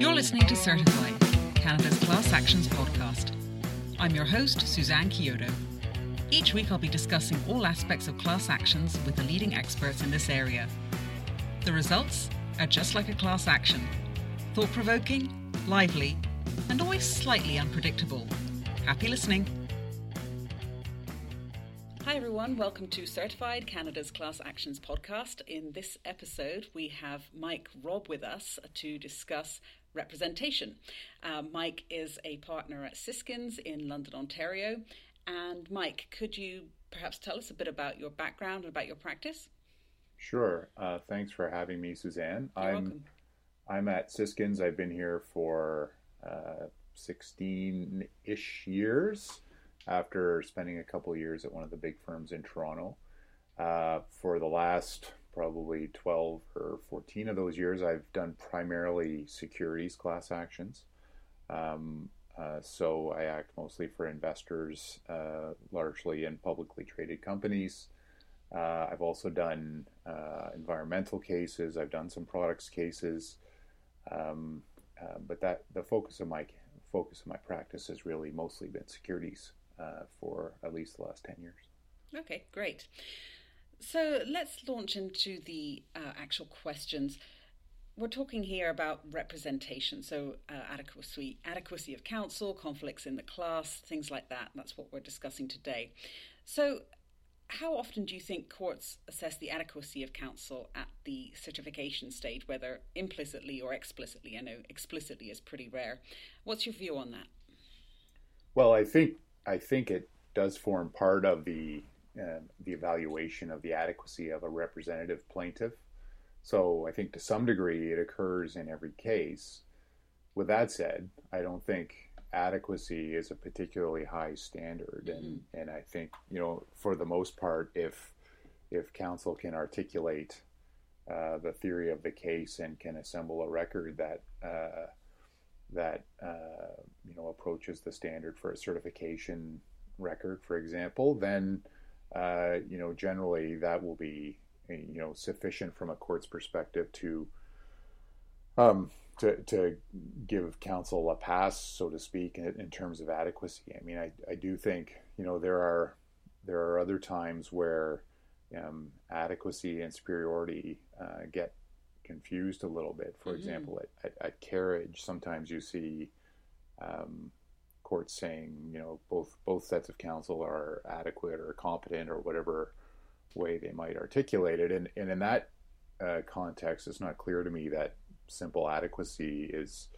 You're listening to Certified, Canada's Class Actions podcast. I'm your host, Suzanne Kyoto. Each week I'll be discussing all aspects of class actions with the leading experts in this area. The results are just like a class action, thought-provoking, lively, and always slightly unpredictable. Happy listening. Hi everyone, welcome to Certified, Canada's Class Actions podcast. In this episode, we have Mike Robb with us to discuss representation. Mike is a partner at Siskins in London, Ontario. And Mike, could you perhaps tell us a bit about your background and about your practice? Sure. Thanks for having me, Suzanne. You're welcome. I'm at Siskins. I've been here for 16-ish years, after spending a couple of years at one of the big firms in Toronto. For the last probably 12 or 14 of those years, I've done primarily securities class actions. So I act mostly for investors, largely in publicly traded companies. I've also done environmental cases. I've done some products cases, but that the focus of my practice has really mostly been securities. For at least the last 10 years. Okay, great. So let's launch into the actual questions. We're talking here about representation, so adequacy of counsel, conflicts in the class, things like that. That's what we're discussing today. So how often do you think courts assess the adequacy of counsel at the certification stage, whether implicitly or explicitly? I know explicitly is pretty rare. What's your view on that? Well, I think it does form part of the evaluation of the adequacy of a representative plaintiff. So I think to some degree it occurs in every case. With that said, I don't think adequacy is a particularly high standard. And I think, for the most part, if counsel can articulate the theory of the case and can assemble a record that that approaches the standard for a certification record, for example, then, generally that will be, sufficient from a court's perspective to give counsel a pass, so to speak, in terms of adequacy. I mean, I do think, there are other times where adequacy and superiority get confused a little bit. For example, at carriage, sometimes you see courts saying, both sets of counsel are adequate or competent or whatever way they might articulate it. And in that context, it's not clear to me that simple adequacy is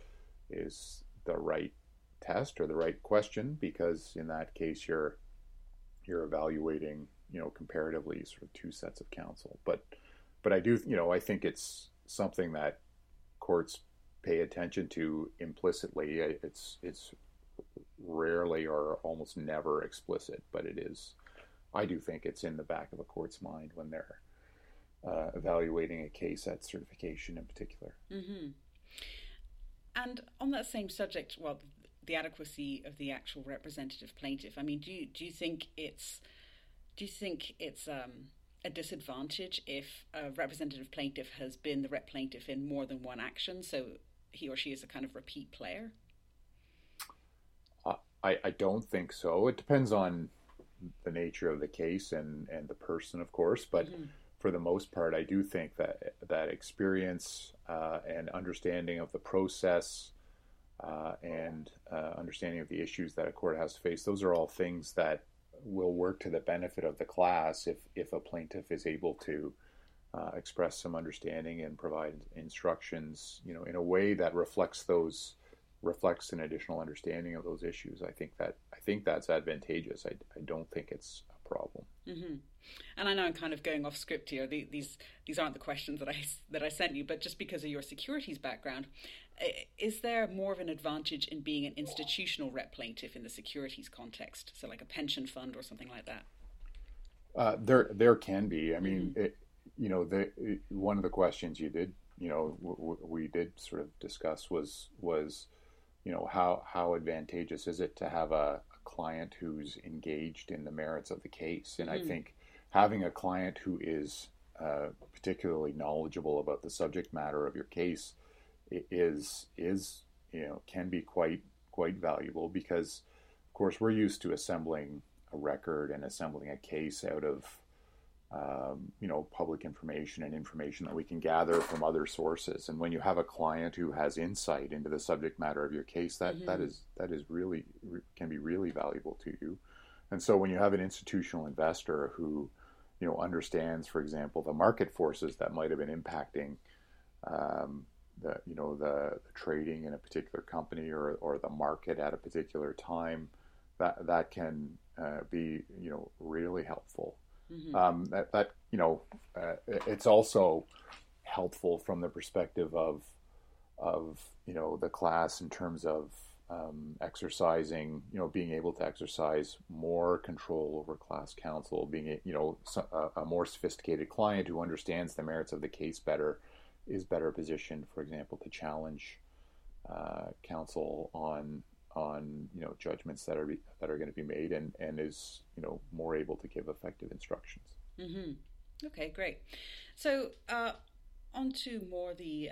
the right test or the right question, because in that case, you're evaluating, comparatively sort of two sets of counsel. But I do, I think it's something that courts pay attention to implicitly. It's rarely or almost never explicit, but it is. I do think it's in the back of a court's mind when they're evaluating a case at certification in particular. Mm-hmm. And on that same subject, well, the adequacy of the actual representative plaintiff. I mean, do you think it's a disadvantage if a representative plaintiff has been the rep plaintiff in more than one action, so he or she is a kind of repeat player? I don't think so. It depends on the nature of the case and the person, of course, but for the most part, I do think that experience and understanding of the process and understanding of the issues that a court has to face, those are all things that will work to the benefit of the class if a plaintiff is able to express some understanding and provide instructions, in a way that reflects an additional understanding of those issues. I think that's advantageous. I don't think it's a problem. Mm-hmm. And I know I'm kind of going off script here. These aren't the questions that I sent you, but just because of your securities background, is there more of an advantage in being an institutional rep plaintiff in the securities context, so like a pension fund or something like that? There can be. I mean, one of the questions you did, we did sort of discuss was, how advantageous is it to have a client who's engaged in the merits of the case? And I think having a client who is particularly knowledgeable about the subject matter of your case is can be quite valuable, because of course we're used to assembling a record and assembling a case out of public information and information that we can gather from other sources. And when you have a client who has insight into the subject matter of your case, that mm-hmm. that is really can be really valuable to you. And so when you have an institutional investor who understands, for example, the market forces that might have been impacting the trading in a particular company or the market at a particular time, that can be really helpful. Mm-hmm. It's also helpful from the perspective of the class in terms of exercising, being able to exercise more control over class counsel, being a more sophisticated client who understands the merits of the case better is better positioned, for example, to challenge counsel on judgments that are going to be made, and is more able to give effective instructions. Mm-hmm. Okay, great. So on to more the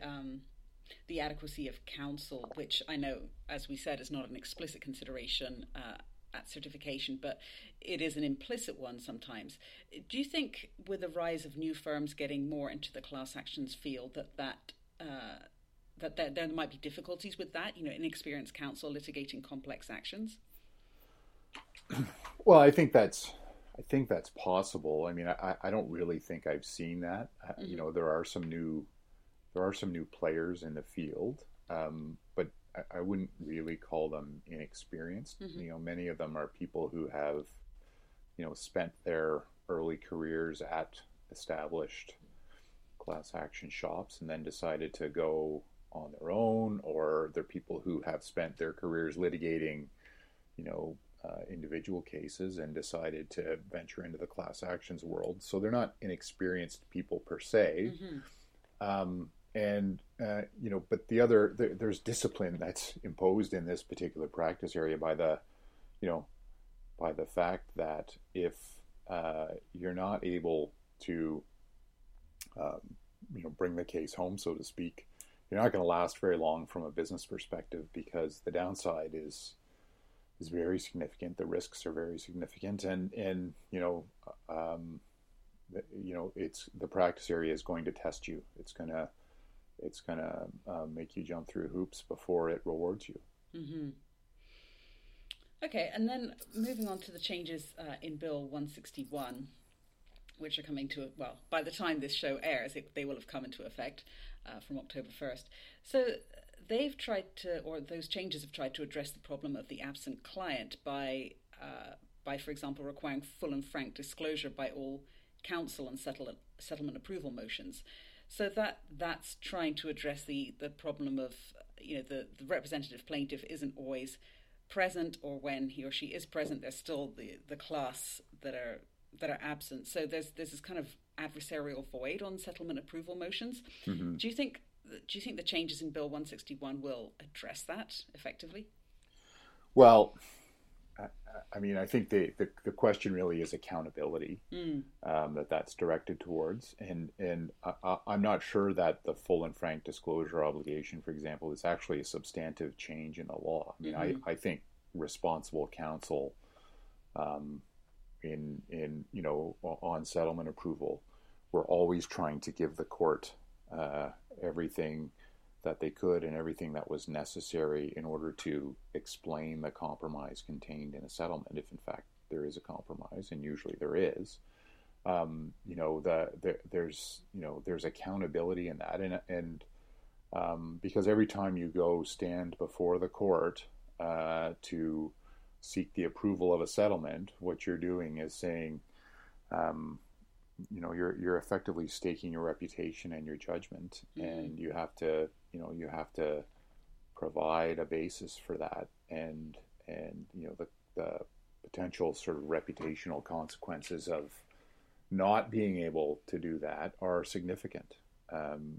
adequacy of counsel, which I know, as we said, is not an explicit consideration at certification, but it is an implicit one sometimes. Do you think, with the rise of new firms getting more into the class actions field, that there might be difficulties with that? Inexperienced counsel litigating complex actions. Well, I think that's possible. I mean, I don't really think I've seen that. Mm-hmm. There are some new players in the field, but I wouldn't really call them inexperienced. Mm-hmm. Many of them are people who have, spent their early careers at established class action shops and then decided to go on their own, or they're people who have spent their careers litigating, individual cases and decided to venture into the class actions world. So they're not inexperienced people per se. Mm-hmm. But there's discipline that's imposed in this particular practice area by the fact that if you're not able to, bring the case home, so to speak, you're not going to last very long from a business perspective, because the downside is very significant. The risks are very significant, and it's the practice area is going to test you. It's gonna make you jump through hoops before it rewards you. Mm-hmm. Okay, and then moving on to the changes in Bill 161, which are coming to by the time this show airs, they will have come into effect from October 1st. So those changes have tried to address the problem of the absent client by, for example, requiring full and frank disclosure by all counsel and settlement approval motions. So that's trying to address the problem of the representative plaintiff isn't always present, or when he or she is present, there's still the class that are absent. So there's this kind of adversarial void on settlement approval motions. Mm-hmm. Do you think the changes in Bill 161 will address that effectively? Well, I mean, I think the question really is accountability, that's directed towards, and I'm not sure that the full and frank disclosure obligation, for example, is actually a substantive change in the law. I mean, mm-hmm. I think responsible counsel on settlement approval, we're always trying to give the court everything that they could and everything that was necessary in order to explain the compromise contained in a settlement, if in fact there is a compromise, and usually there is. There's accountability in that, and because every time you go stand before the court to seek the approval of a settlement, what you're doing is saying, you're effectively staking your reputation and your judgment, and you have to provide a basis for that, and the potential sort of reputational consequences of not being able to do that are significant,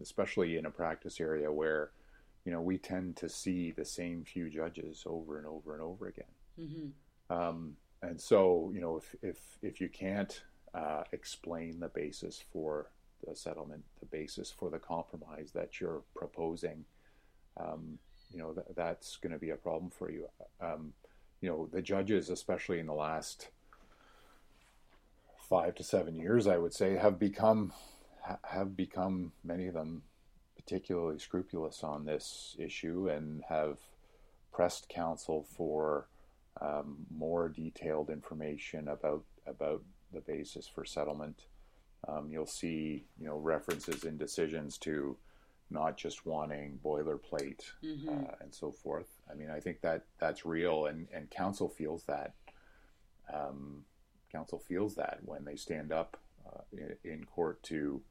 especially in a practice area where we tend to see the same few judges over and over and over again. Mm-hmm. And so if you can't explain the basis for the settlement, the basis for the compromise that you're proposing, that's going to be a problem for you. The judges, especially in the last 5 to 7 years, I would say, have become many of them particularly scrupulous on this issue and have pressed counsel for more detailed information about the basis for settlement. You'll see, references in decisions to not just wanting boilerplate and so forth. I mean, I think that's real, and counsel feels that. Counsel feels that when they stand up in court to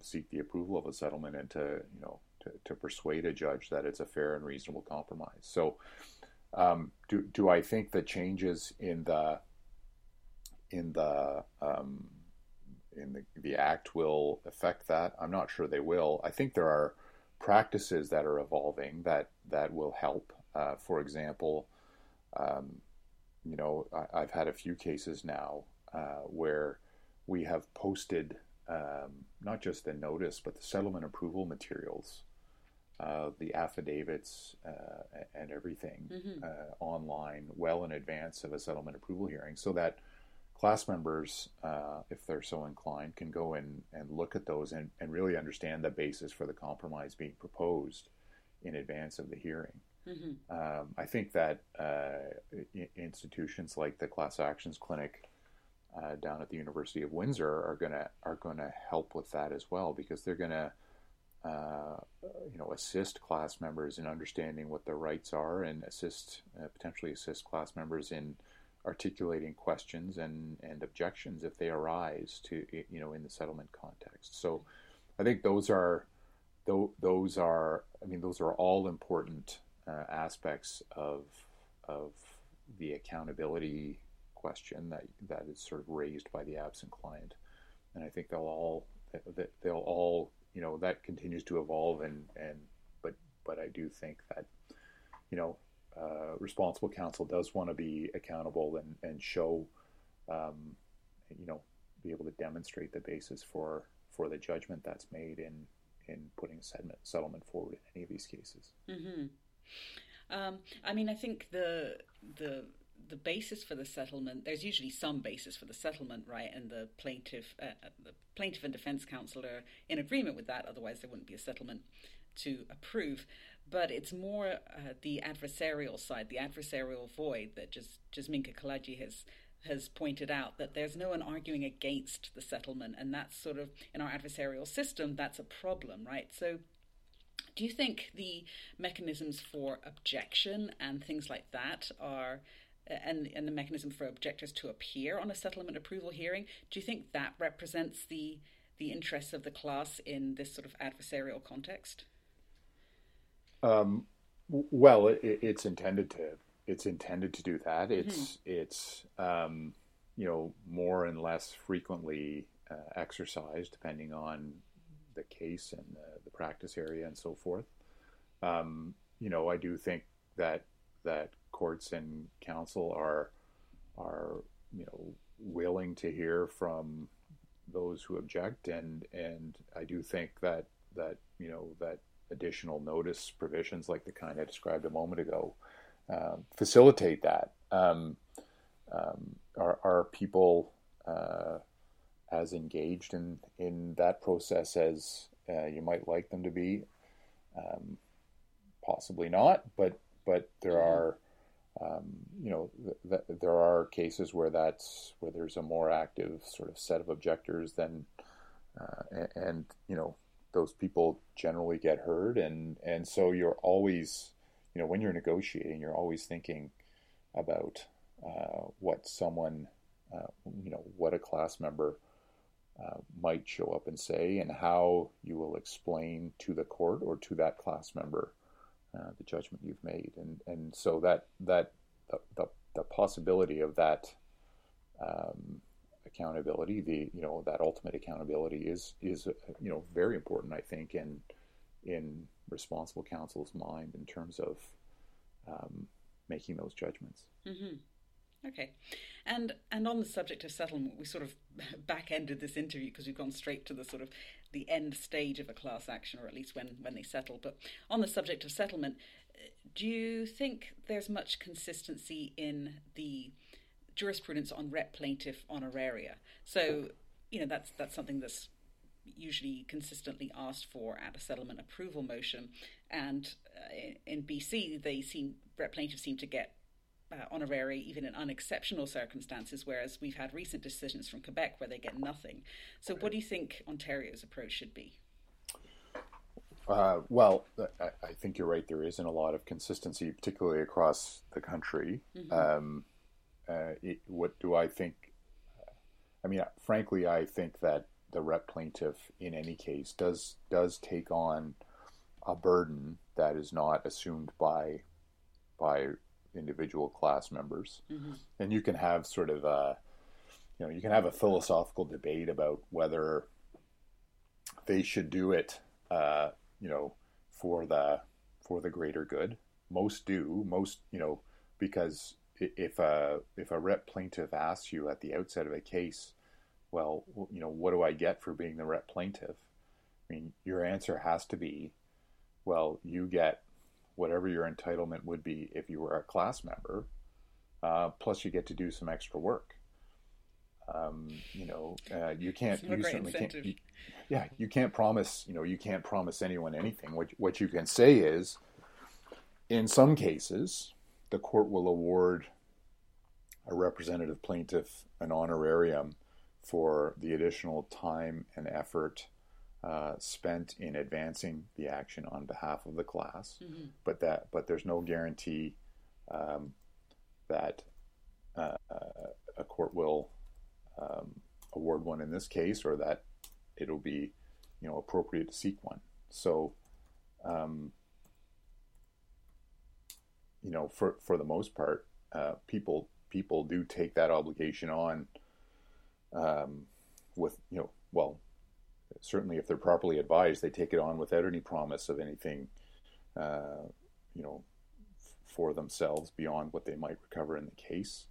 seek the approval of a settlement and to persuade a judge that it's a fair and reasonable compromise. So, do I think the changes in the act will affect that? I'm not sure they will. I think there are practices that are evolving that will help. For example, I've had a few cases now where we have posted not just the notice, but the settlement approval materials, the affidavits and everything online well in advance of a settlement approval hearing, so that class members, if they're so inclined, can go in and look at those and really understand the basis for the compromise being proposed in advance of the hearing. Mm-hmm. I think that institutions like the Class Actions Clinic down at the University of Windsor are going to help with that as well, because they're going to assist class members in understanding what their rights are, and potentially assist class members in articulating questions and objections if they arise to in the settlement context. So I think those are all important aspects of the accountability question that is sort of raised by the absent client, and I think they'll all that continues to evolve, but I do think that responsible counsel does want to be accountable and show be able to demonstrate the basis for the judgment that's made in putting a settlement forward in any of these cases. Mm-hmm. I think the basis for the settlement, there's usually some basis for the settlement, right? And the plaintiff and defense counsel are in agreement with that. Otherwise, there wouldn't be a settlement to approve. But it's more the adversarial side, the adversarial void that Jasminka Kalaji has pointed out, that there's no one arguing against the settlement. And that's sort of, in our adversarial system, that's a problem, right? So do you think the mechanisms for objection and things like that and the mechanism for objectors to appear on a settlement approval hearing, do you think that represents the interests of the class in this sort of adversarial context? Well, it's intended to do that. It's more and less frequently exercised depending on the case and the practice area and so forth. I do think that courts and counsel are willing to hear from those who object, and I do think that additional notice provisions like the kind I described a moment ago facilitate that. Are people as engaged in that process as you might like them to be? Possibly not, but there are there are cases where there's a more active sort of set of objectors than those people generally get heard. And so you're always, when you're negotiating, you're always thinking about what someone, what a class member might show up and say, and how you will explain to the court or to that class member the judgment you've made. And so that the possibility of that accountability, that ultimate accountability is very important, I think, in responsible counsel's mind in terms of making those judgments. Mm-hmm. Okay. And on the subject of settlement, we sort of back-ended this interview because we've gone straight to the sort of the end stage of a class action, or at least when they settle. But on the subject of settlement, do you think there's much consistency in the jurisprudence on rep plaintiff honoraria? So, you know, that's something that's usually consistently asked for at a settlement approval motion. And in BC, rep plaintiffs seem to get honorary even in unexceptional circumstances, whereas we've had recent decisions from Quebec where they get nothing. So what do you think Ontario's approach should be? Well, I think you're right. There isn't a lot of consistency, particularly across the country. Mm-hmm. What do I think? I mean, frankly, I think that the rep plaintiff in any case does take on a burden that is not assumed by individual class members. Mm-hmm. And you can have sort of a philosophical debate about whether they should do it, for the greater good. Most do, you know, because if a rep plaintiff asks you at the outset of a case, well, you know, what do I get for being the rep plaintiff? I mean, your answer has to be, well, you get whatever your entitlement would be if you were a class member, plus you get to do some extra work. You can't promise anyone anything. What you can say is, in some cases, the court will award a representative plaintiff an honorarium for the additional time and effort spent in advancing the action on behalf of the class, mm-hmm. but there's no guarantee that a court will award one in this case, or that it'll be, you know, appropriate to seek one. So, you know, for the most part, people do take that obligation on. Certainly, if they're properly advised, they take it on without any promise of anything, for themselves beyond what they might recover in the case.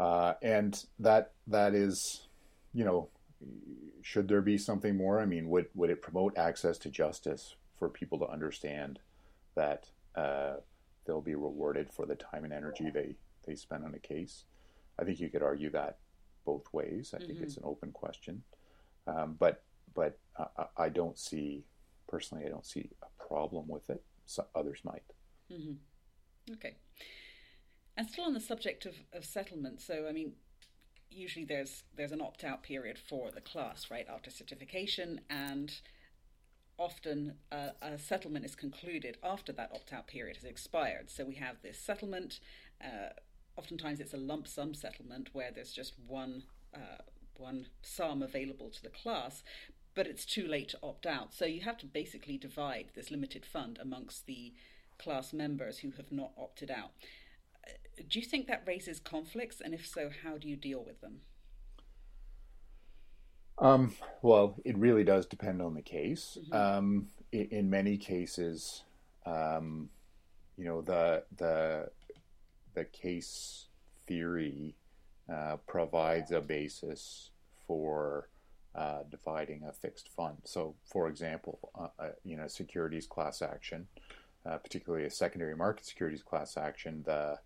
And that is, you know, should there be something more? I mean, would it promote access to justice for people to understand that they'll be rewarded for the time and energy they spend on a case? I think you could argue that both ways. I mm-hmm. think it's an open question. But I don't see, personally, I don't see a problem with it. So others might. Mm-hmm. Okay. And still on the subject of settlement, so, I mean, usually there's an opt-out period for the class, right, after certification, and often a settlement is concluded after that opt-out period has expired. So we have this settlement. Oftentimes it's a lump sum settlement where there's just one sum available to the class, but it's too late to opt out. So you have to basically divide this limited fund amongst the class members who have not opted out. Do you think that raises conflicts? And if so, how do you deal with them? Well, it really does depend on the case. Mm-hmm. In many cases, the case theory provides a basis for dividing a fixed fund. So, for example, securities class action, particularly a secondary market securities class action, the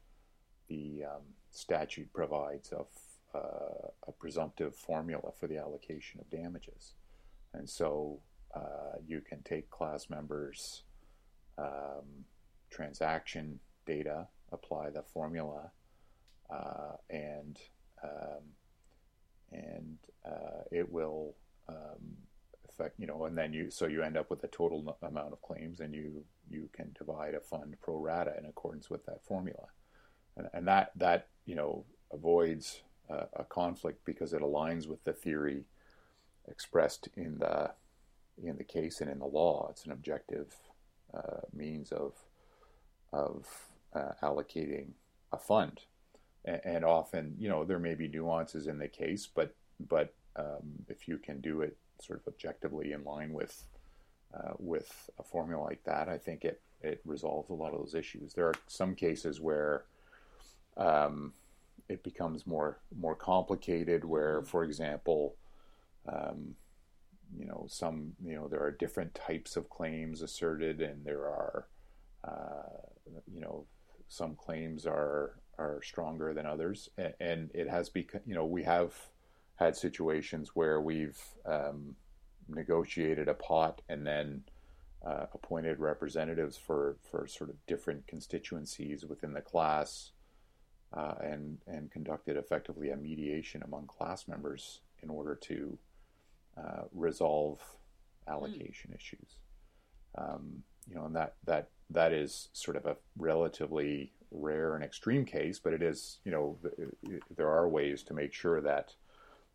statute provides a presumptive formula for the allocation of damages, and so you can take class members' transaction data, apply the formula. And it will affect, you know, and then you end up with a total amount of claims, and you can divide a fund pro rata in accordance with that formula, and that you know avoids a conflict because it aligns with the theory expressed in the case and in the law. It's an objective means of allocating a fund. And often, you know, there may be nuances in the case, but if you can do it sort of objectively in line with a formula like that, I think it resolves a lot of those issues. There are some cases where it becomes more complicated, where, for example, there are different types of claims asserted, and there are, some claims are stronger than others. And it has become, we have had situations where we've negotiated a pot and then appointed representatives for sort of different constituencies within the class, and conducted effectively a mediation among class members in order to resolve allocation issues. And that is sort of a relatively rare and extreme case, but it is, there are ways to make sure that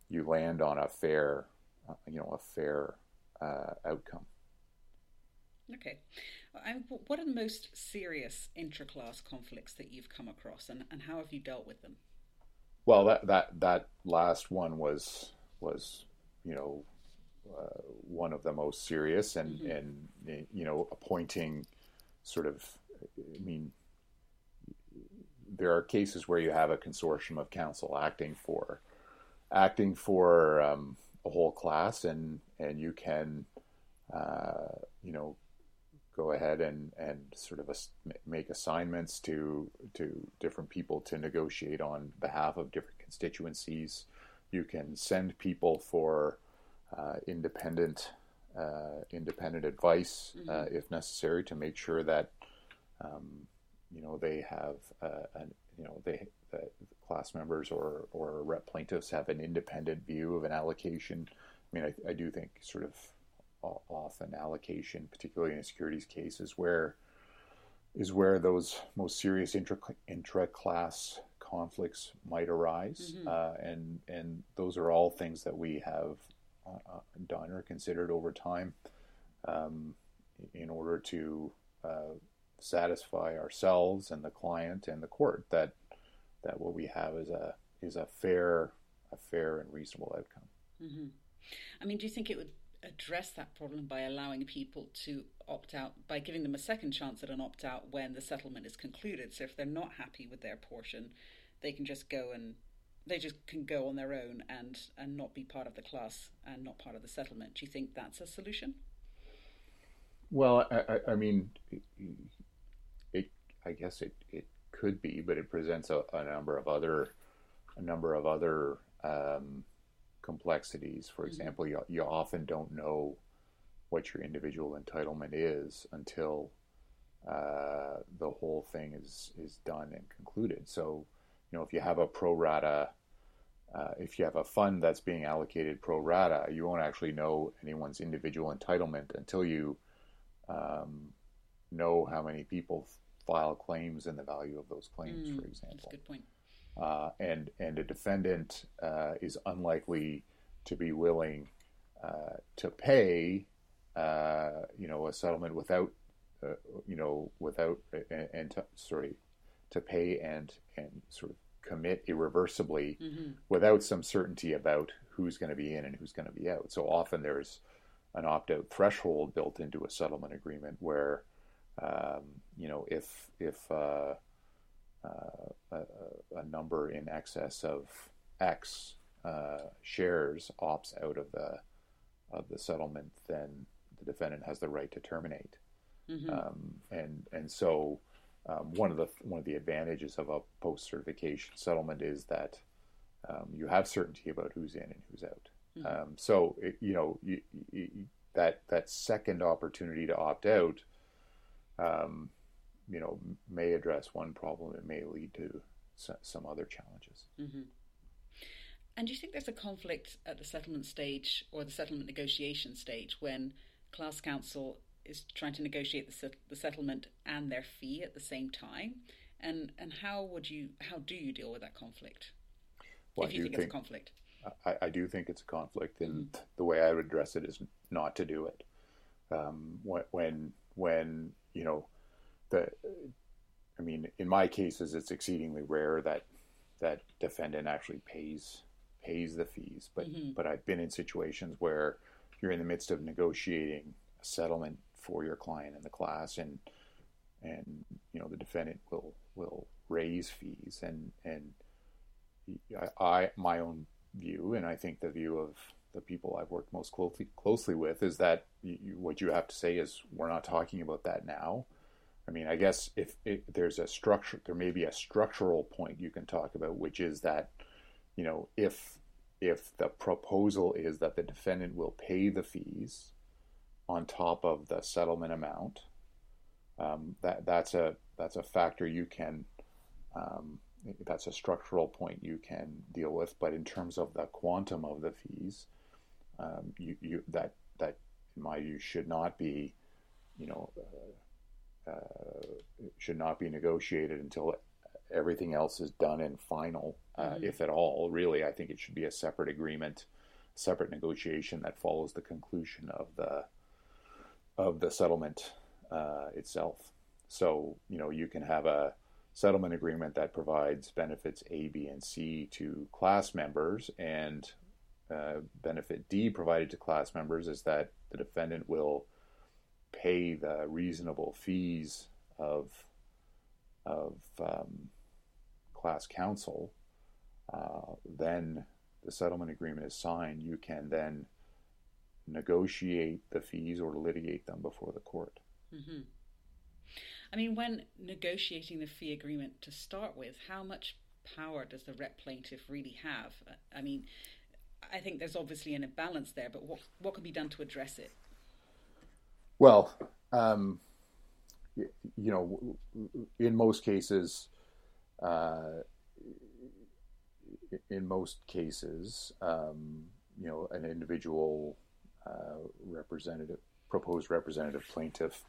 you land on a fair outcome. Okay. What are the most serious intra-class conflicts that you've come across, and how have you dealt with them? Well, that last one was one of the most serious, and and appointing sort of, there are cases where you have a consortium of counsel acting for a whole class, and you can go ahead and sort of make assignments to different people to negotiate on behalf of different constituencies. You can send people for independent advice if necessary, to make sure that they have that class members or rep plaintiffs have an independent view of an allocation. I do think sort of often allocation, particularly in securities cases, where those most serious intra-class conflicts might arise, and those are all things that we have done or considered over time, in order to satisfy ourselves and the client and the court that what we have is a fair and reasonable outcome. Do you think it would address that problem by allowing people to opt out, by giving them a second chance at an opt-out when the settlement is concluded? So if they're not happy with their portion, they can go on their own and not be part of the class and not part of the settlement. Do you think that's a solution? Well, I guess it could be, but it presents a number of other complexities. For example, you often don't know what your individual entitlement is until the whole thing is done and concluded. So, if you have a pro rata, if you have a fund that's being allocated pro rata, you won't actually know anyone's individual entitlement until you know how many people file claims and the value of those claims, for example. That's a good point. And a defendant is unlikely to be willing to pay, a settlement without, to pay and sort of commit irreversibly without some certainty about who's going to be in and who's going to be out. So often there's an opt-out threshold built into a settlement agreement where, if a number in excess of X shares opts out of the settlement, then the defendant has the right to terminate. So one of the advantages of a post-certification settlement is that you have certainty about who's in and who's out. So that second opportunity to opt out, may address one problem. It may lead to some other challenges. And do you think there's a conflict at the settlement stage or the settlement negotiation stage when class counsel is trying to negotiate the settlement and their fee at the same time? And how do you deal with that conflict? Well, if you think it's a conflict. I do think it's a conflict, and the way I would address it is not to do it. In my cases, it's exceedingly rare that defendant actually pays the fees. But but I've been in situations where you're in the midst of negotiating a settlement for your client and the class, and the defendant will raise fees, and my own view, and I think the view of the people I've worked most closely with, is that what you have to say is, we're not talking about that now. I mean, I guess if there's a structure, there may be a structural point you can talk about, which is that, you know, if the proposal is that the defendant will pay the fees on top of the settlement amount, that's a factor you can, that's a structural point you can deal with. But in terms of the quantum of the fees, that in my view should not be, you know. Should not be negotiated until everything else is done and final, if at all. Really, I think it should be a separate agreement, separate negotiation that follows the conclusion of the settlement itself. So, you know, you can have a settlement agreement that provides benefits A, B, and C to class members, and benefit D provided to class members is that the defendant will pay the reasonable fees of class counsel, then the settlement agreement is signed. You can then negotiate the fees or litigate them before the court. Mm-hmm. I mean, when negotiating the fee agreement to start with, how much power does the rep plaintiff really have? I mean, I think there's obviously an imbalance there, but what can be done to address it? Well, you know, in most cases, you know, an individual proposed representative plaintiff,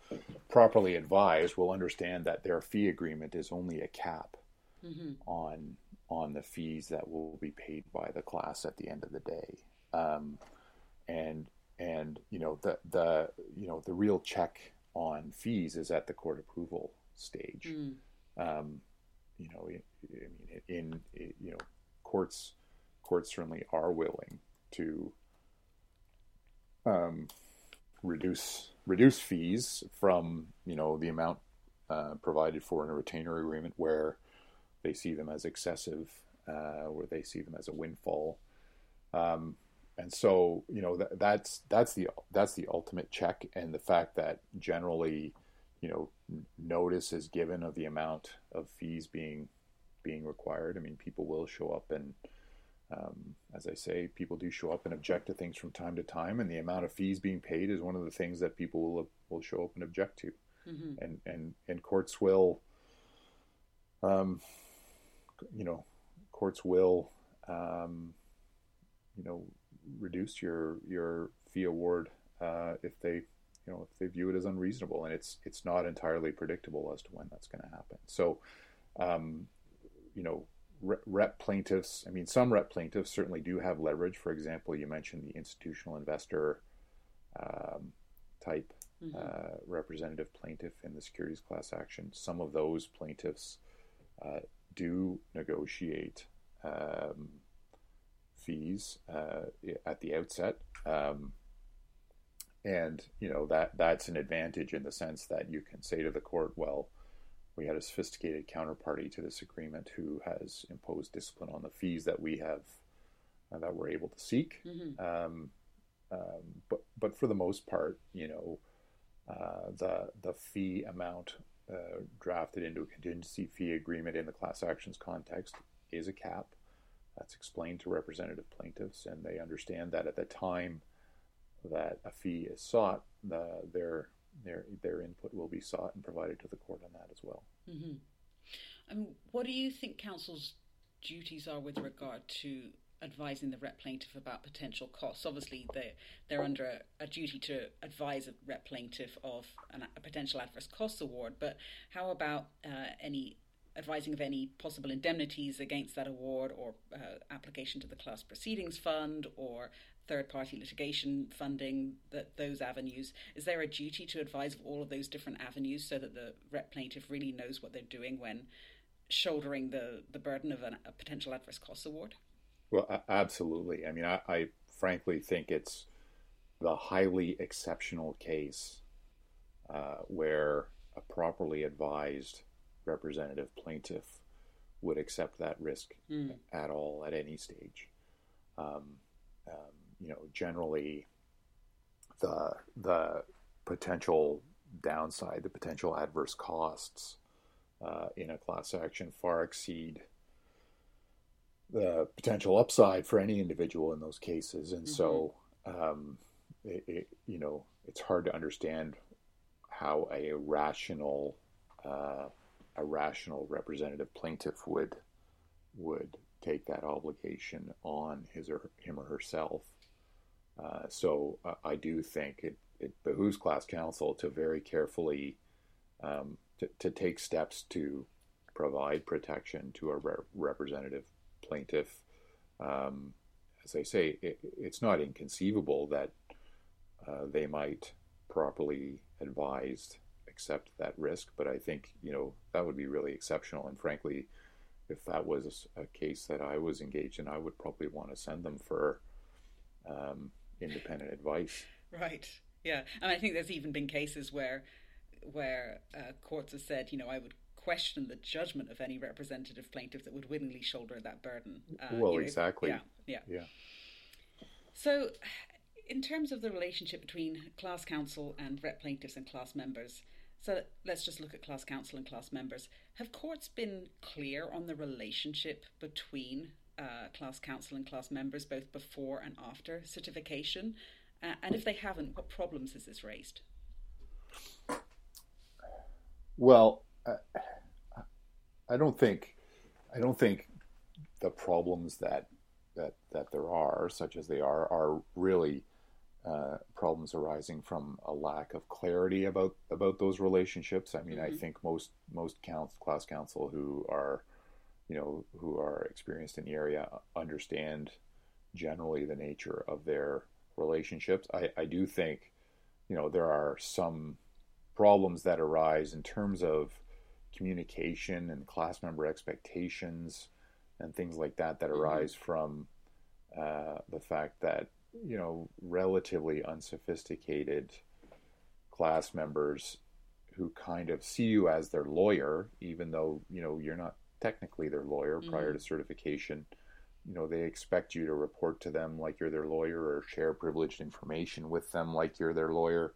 properly advised, will understand that their fee agreement is only a cap on the fees that will be paid by the class at the end of the day, And you know, the real check on fees is at the court approval stage. You know, courts certainly are willing to reduce fees from, you know, the amount provided for in a retainer agreement where they see them as excessive, where they see them as a windfall. And so, you know, that's the ultimate check, and the fact that generally, you know, notice is given of the amount of fees being required. I mean, people will show up, and as I say, people do show up and object to things from time to time, and the amount of fees being paid is one of the things that people will show up and object to, and courts will, you know, reduce your fee award if they view it as unreasonable, and it's not entirely predictable as to when that's going to happen. So, you know, rep plaintiffs. I mean, some rep plaintiffs certainly do have leverage. For example, you mentioned the institutional investor type representative plaintiff in the securities class action. Some of those plaintiffs do negotiate fees at the outset, and you know that's an advantage in the sense that you can say to the court, well, we had a sophisticated counterparty to this agreement who has imposed discipline on the fees that we have that we're able to seek. But for the most part, you know, the fee amount drafted into a contingency fee agreement in the class actions context is a cap. That's explained to representative plaintiffs, and they understand that at the time that a fee is sought, their input will be sought and provided to the court on that as well. And what do you think counsel's duties are with regard to advising the rep plaintiff about potential costs? Obviously, they're under a duty to advise a rep plaintiff of a potential adverse costs award, but how about any advising of any possible indemnities against that award, or application to the class proceedings fund or third-party litigation funding, those avenues? Is there a duty to advise of all of those different avenues so that the rep plaintiff really knows what they're doing when shouldering the burden of a potential adverse costs award? Well, absolutely. I mean, I frankly think it's the highly exceptional case where a properly advised representative plaintiff would accept that risk at all at any stage. Generally, the potential downside, the potential adverse costs in a class action far exceed the potential upside for any individual in those cases. And so, it's hard to understand how a rational representative plaintiff would take that obligation on him or herself. So I do think it behooves class counsel to very carefully to take steps to provide protection to a representative plaintiff. As I say, it's not inconceivable that they might properly advise accept that risk, but I think that would be really exceptional. And frankly, if that was a case that I was engaged in, I would probably want to send them for independent advice. Right. Yeah, and I think there's even been cases where courts have said, I would question the judgment of any representative plaintiff that would willingly shoulder that burden. Exactly. Yeah. So, in terms of the relationship between class counsel and rep plaintiffs and class members, so let's just look at class counsel and class members. Have courts been clear on the relationship between class counsel and class members, both before and after certification? And if they haven't, what problems has this raised? Well, I don't think the problems that there are, such as they are really problems arising from a lack of clarity about those relationships. I mean, I think most class counsel who are experienced in the area understand generally the nature of their relationships. I do think, there are some problems that arise in terms of communication and class member expectations and things like that arise from the fact that, relatively unsophisticated class members who kind of see you as their lawyer, even though, you're not technically their lawyer prior to certification, they expect you to report to them like you're their lawyer or share privileged information with them like you're their lawyer.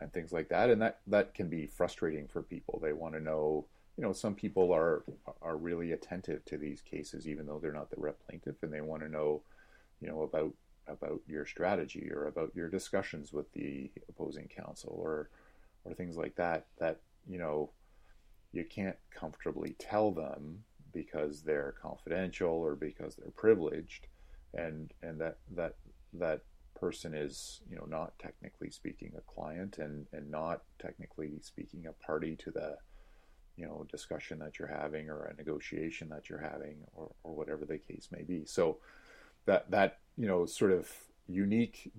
And things like that, and that can be frustrating for people. They want to know, some people are really attentive to these cases, even though they're not the rep plaintiff, and they want to know, about your strategy or about your discussions with the opposing counsel or things like that you can't comfortably tell them because they're confidential or because they're privileged, and that person is, not technically speaking a client and not technically speaking a party to the, discussion that you're having or a negotiation that you're having or whatever the case may be. So that, sort of the unique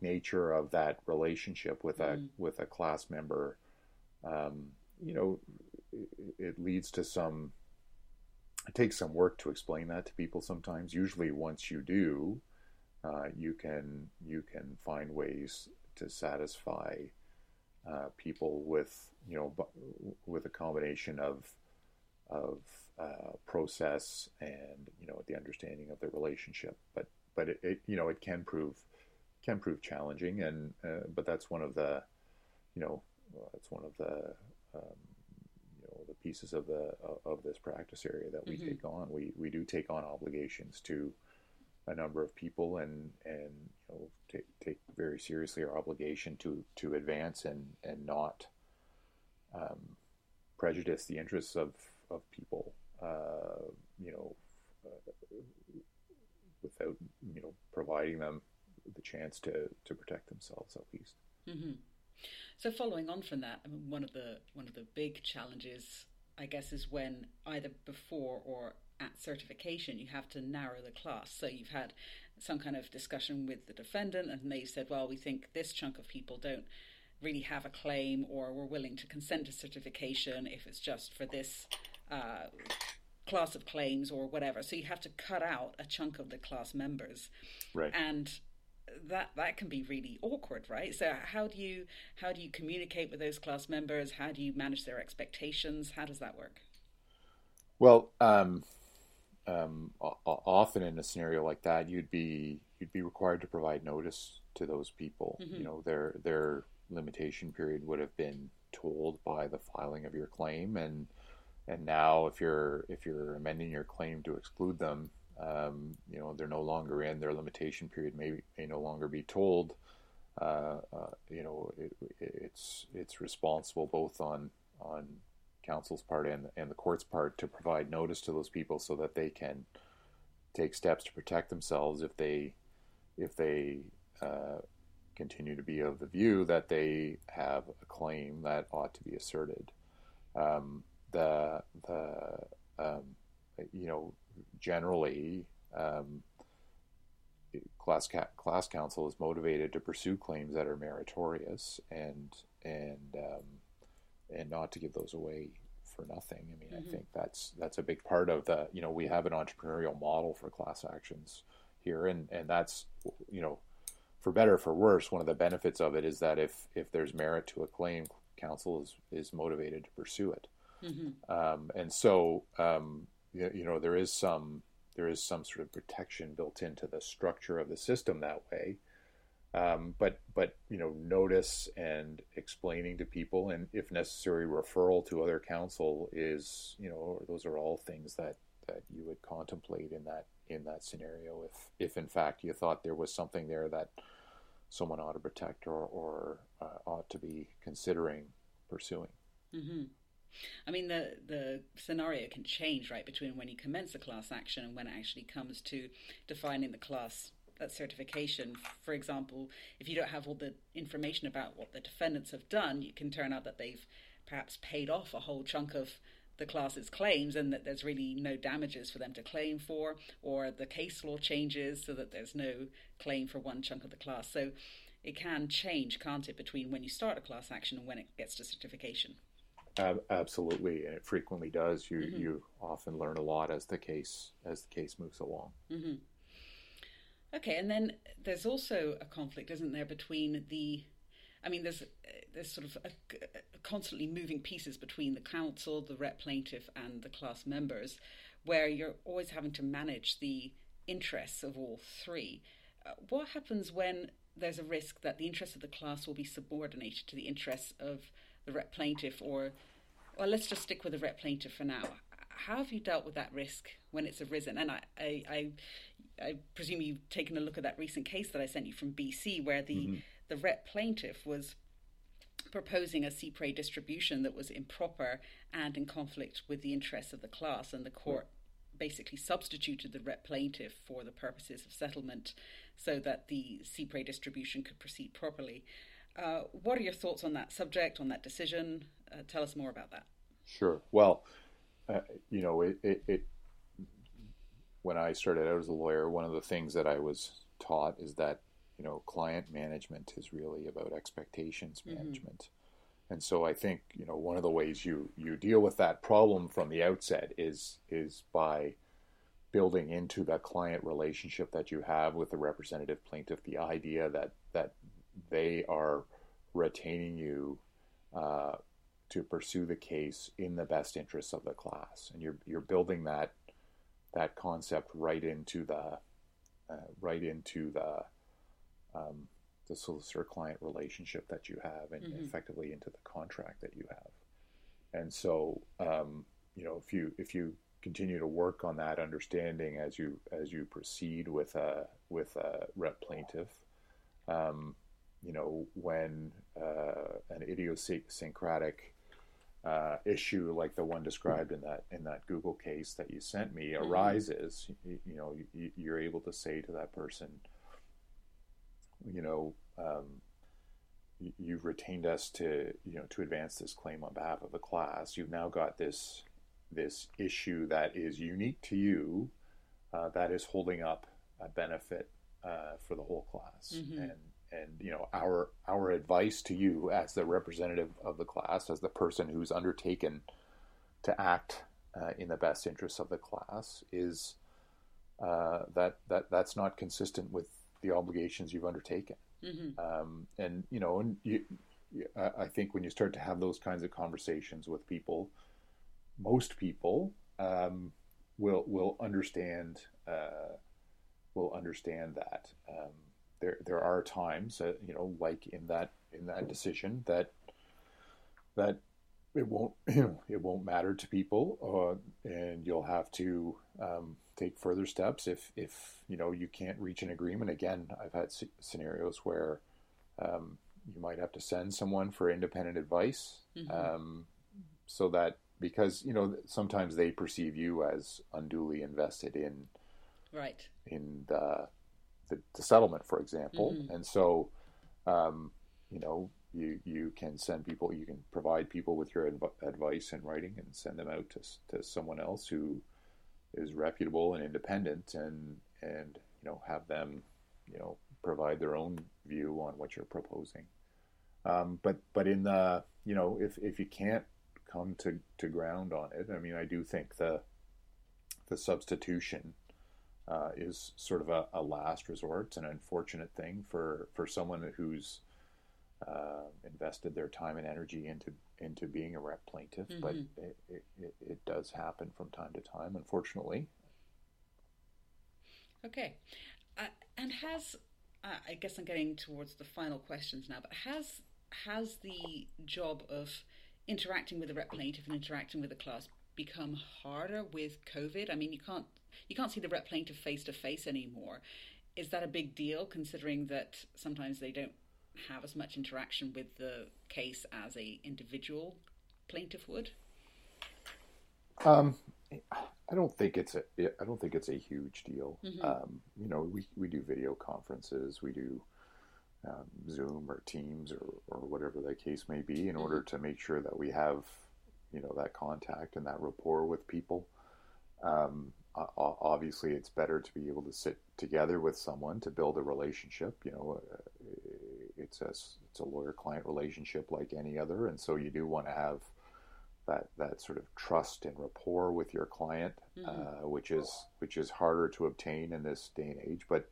nature of that relationship with a class member, it leads to it takes some work to explain that to people sometimes. Usually once you do, you can find ways to satisfy people with a combination of process and the understanding of the relationship. But it it can prove challenging, and but that's one of the the pieces of this practice area that we take on. We do take on obligations to a number of people and take very seriously our obligation to advance and not prejudice the interests of people without providing them the chance to protect themselves at least. So following on from that, I mean, one of the big challenges, I guess, is when either before or at certification, you have to narrow the class. So you've had some kind of discussion with the defendant, and they've said, well, we think this chunk of people don't really have a claim, or we're willing to consent to certification if it's just for this class of claims or whatever. So you have to cut out a chunk of the class members. Right. And that can be really awkward, right? So how do you communicate with those class members? How do you manage their expectations? How does that work? Well, often in a scenario like that, you'd be required to provide notice to those people. Mm-hmm. You know, their limitation period would have been told by the filing of your claim, and now if you're amending your claim to exclude them, you know, they're no longer in their limitation period. May no longer be told. You know, it's responsible both on counsel's part and the court's part to provide notice to those people so that they can take steps to protect themselves if they continue to be of the view that they have a claim that ought to be asserted. You know, generally, class counsel is motivated to pursue claims that are meritorious and not to give those away for nothing. I mean, mm-hmm. I think that's a big part of the, you know, we have an entrepreneurial model for class actions here, and that's, you know, for better or for worse, one of the benefits of it is that if there's merit to a claim, counsel is motivated to pursue it. Mm-hmm. And so, you know, there is some sort of protection built into the structure of the system that way. But you know, notice and explaining to people, and if necessary, referral to other counsel is, you know, those are all things that you would contemplate in that scenario if in fact you thought there was something there that someone ought to protect or ought to be considering pursuing. Mm-hmm. I mean, the scenario can change, right, between when you commence a class action and when it actually comes to defining the class, that certification. For example, if you don't have all the information about what the defendants have done, it can turn out that they've perhaps paid off a whole chunk of the class's claims and that there's really no damages for them to claim for, or the case law changes so that there's no claim for one chunk of the class. So it can change, can't it, between when you start a class action and when it gets to certification? Absolutely, and it frequently does. You mm-hmm. you often learn a lot as the case moves along. Mm-hmm. Okay, and then there's also a conflict, isn't there, between the, I mean, there's sort of a constantly moving pieces between the counsel, the rep plaintiff, and the class members, where you're always having to manage the interests of all three. What happens when there's a risk that the interests of the class will be subordinated to the interests of the rep plaintiff, or, well, let's just stick with the rep plaintiff for now. How have you dealt with that risk when it's arisen? And I presume you've taken a look at that recent case that I sent you from BC, where the rep plaintiff was proposing a CPRE distribution that was improper and in conflict with the interests of the class, and the court basically substituted the rep plaintiff for the purposes of settlement so that the CPRE distribution could proceed properly. What are your thoughts on that subject, on that decision? Tell us more about that. Sure. Well, you know, it when I started out as a lawyer, one of the things that I was taught is that, you know, client management is really about expectations management. Mm-hmm. And so I think, you know, one of the ways you deal with that problem from the outset is by building into the client relationship that you have with the representative plaintiff the idea that they are retaining you to pursue the case in the best interests of the class, and you're building that concept right into the solicitor-client relationship that you have, and mm-hmm. effectively into the contract that you have. And so, you know, if you continue to work on that understanding as you proceed with a rep plaintiff. You know, when an idiosyncratic issue like the one described in that Google case that you sent me arises, you know, you're able to say to that person, you know, you've retained us to, you know, to advance this claim on behalf of the class. You've now got this issue that is unique to you, that is holding up a benefit for the whole class. Mm-hmm. And you know, our advice to you as the representative of the class, as the person who's undertaken to act in the best interests of the class, is that's not consistent with the obligations you've undertaken. Mm-hmm. And you know, I think when you start to have those kinds of conversations with people, most people will understand that. There are times, like in that decision that it won't matter to people, and you'll have to take further steps if you can't reach an agreement. Again, I've had scenarios where you might have to send someone for independent advice, mm-hmm. So that, because sometimes they perceive you as unduly invested in, right, in the settlement, for example, mm-hmm. and so you can send people, you can provide people with your advice in writing and send them out to someone else who is reputable and independent, and have them provide their own view on what you're proposing. But in the if you can't come to ground on it, I mean, I do think the substitution is sort of a last resort, an unfortunate thing for someone who's invested their time and energy into being a rep plaintiff, mm-hmm. but it does happen from time to time, unfortunately. Okay. And has, I guess I'm getting towards the final questions now, but has the job of interacting with a rep plaintiff and interacting with a class become harder with COVID? I mean, you can't see the rep plaintiff face to face anymore. Is that a big deal, considering that sometimes they don't have as much interaction with the case as a individual plaintiff would? I don't think it's a huge deal. Mm-hmm. We do video conferences, we do Zoom or Teams or whatever the case may be, in order to make sure that we have that contact and that rapport with people. Obviously, it's better to be able to sit together with someone to build a relationship. It's a lawyer-client relationship like any other, and so you do want to have that sort of trust and rapport with your client, mm-hmm. which is harder to obtain in this day and age. But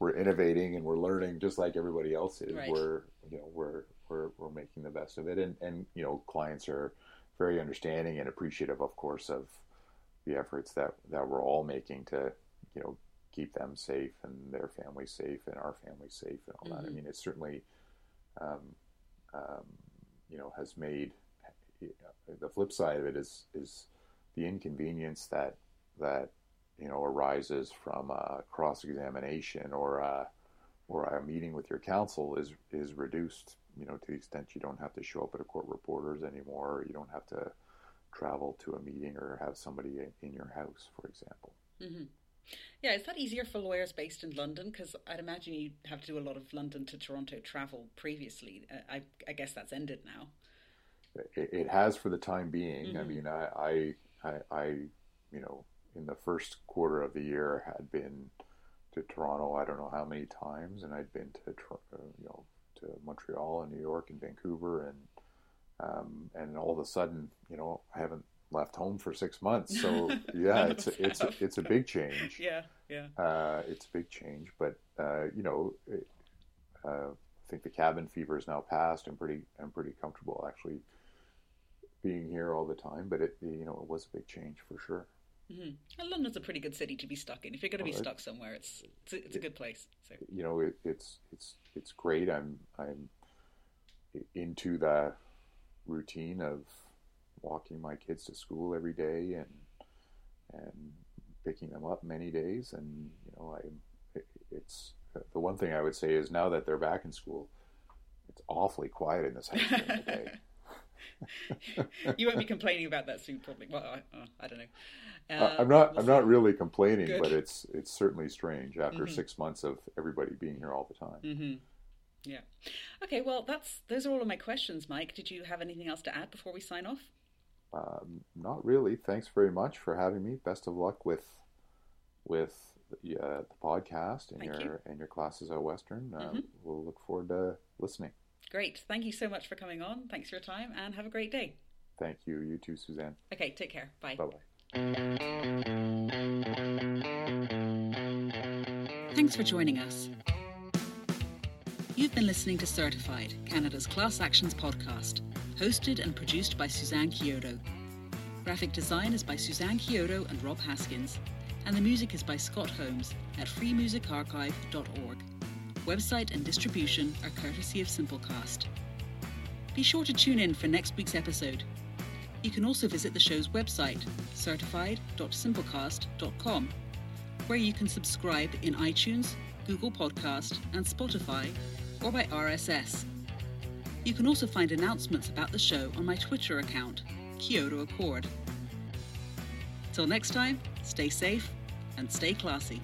we're innovating and we're learning just like everybody else is. Right. We're making the best of it, and clients are very understanding and appreciative, of course, of the efforts that we're all making to, keep them safe and their families safe and our families safe and all mm-hmm. that. I mean, it certainly, has made, the flip side of it is the inconvenience that arises from a cross-examination or a meeting with your counsel is reduced, to the extent you don't have to show up at a court reporters anymore, or you don't have to travel to a meeting or have somebody in your house, for example. Mm-hmm. Yeah, is that easier for lawyers based in London? Because I'd imagine you have to do a lot of London to Toronto travel previously. I guess that's ended now. It has for the time being. Mm-hmm. I mean, I in the first quarter of the year had been to Toronto, I don't know how many times, and I'd been to to Montreal and New York and Vancouver, and all of a sudden, I haven't left home for 6 months. So yeah, it's a big change. Yeah. It's a big change, but I think the cabin fever is now past. I'm pretty comfortable actually being here all the time. But it was a big change for sure. Mm-hmm. And London's a pretty good city to be stuck in. If you're going to be stuck somewhere, it's a good place. So. It's great. I'm into the routine of walking my kids to school every day and picking them up many days. And it's the one thing I would say is, now that they're back in school, it's awfully quiet in this house during the day. You won't be complaining about that soon, probably. Well, I don't know. I'm not really complaining. Good. But it's certainly strange after mm-hmm. 6 months of everybody being here all the time. Mm-hmm. Yeah. Okay. Well, those are all of my questions, Mike. Did you have anything else to add before we sign off? Not really. Thanks very much for having me. Best of luck with the podcast and your classes at Western. Mm-hmm. We'll look forward to listening. Great. Thank you so much for coming on. Thanks for your time, and have a great day. Thank you. You too, Suzanne. Okay, take care. Bye. Bye-bye. Thanks for joining us. You've been listening to Certified, Canada's Class Actions podcast, hosted and produced by Suzanne Kyoto. Graphic design is by Suzanne Kyoto and Rob Haskins, and the music is by Scott Holmes at freemusicarchive.org. Website and distribution are courtesy of Simplecast. Be sure to tune in for next week's episode. You can also visit the show's website, certified.simplecast.com, where you can subscribe in iTunes, Google Podcast, and Spotify, or by RSS. You can also find announcements about the show on my Twitter account, Kyoto Accord. Till next time, stay safe and stay classy.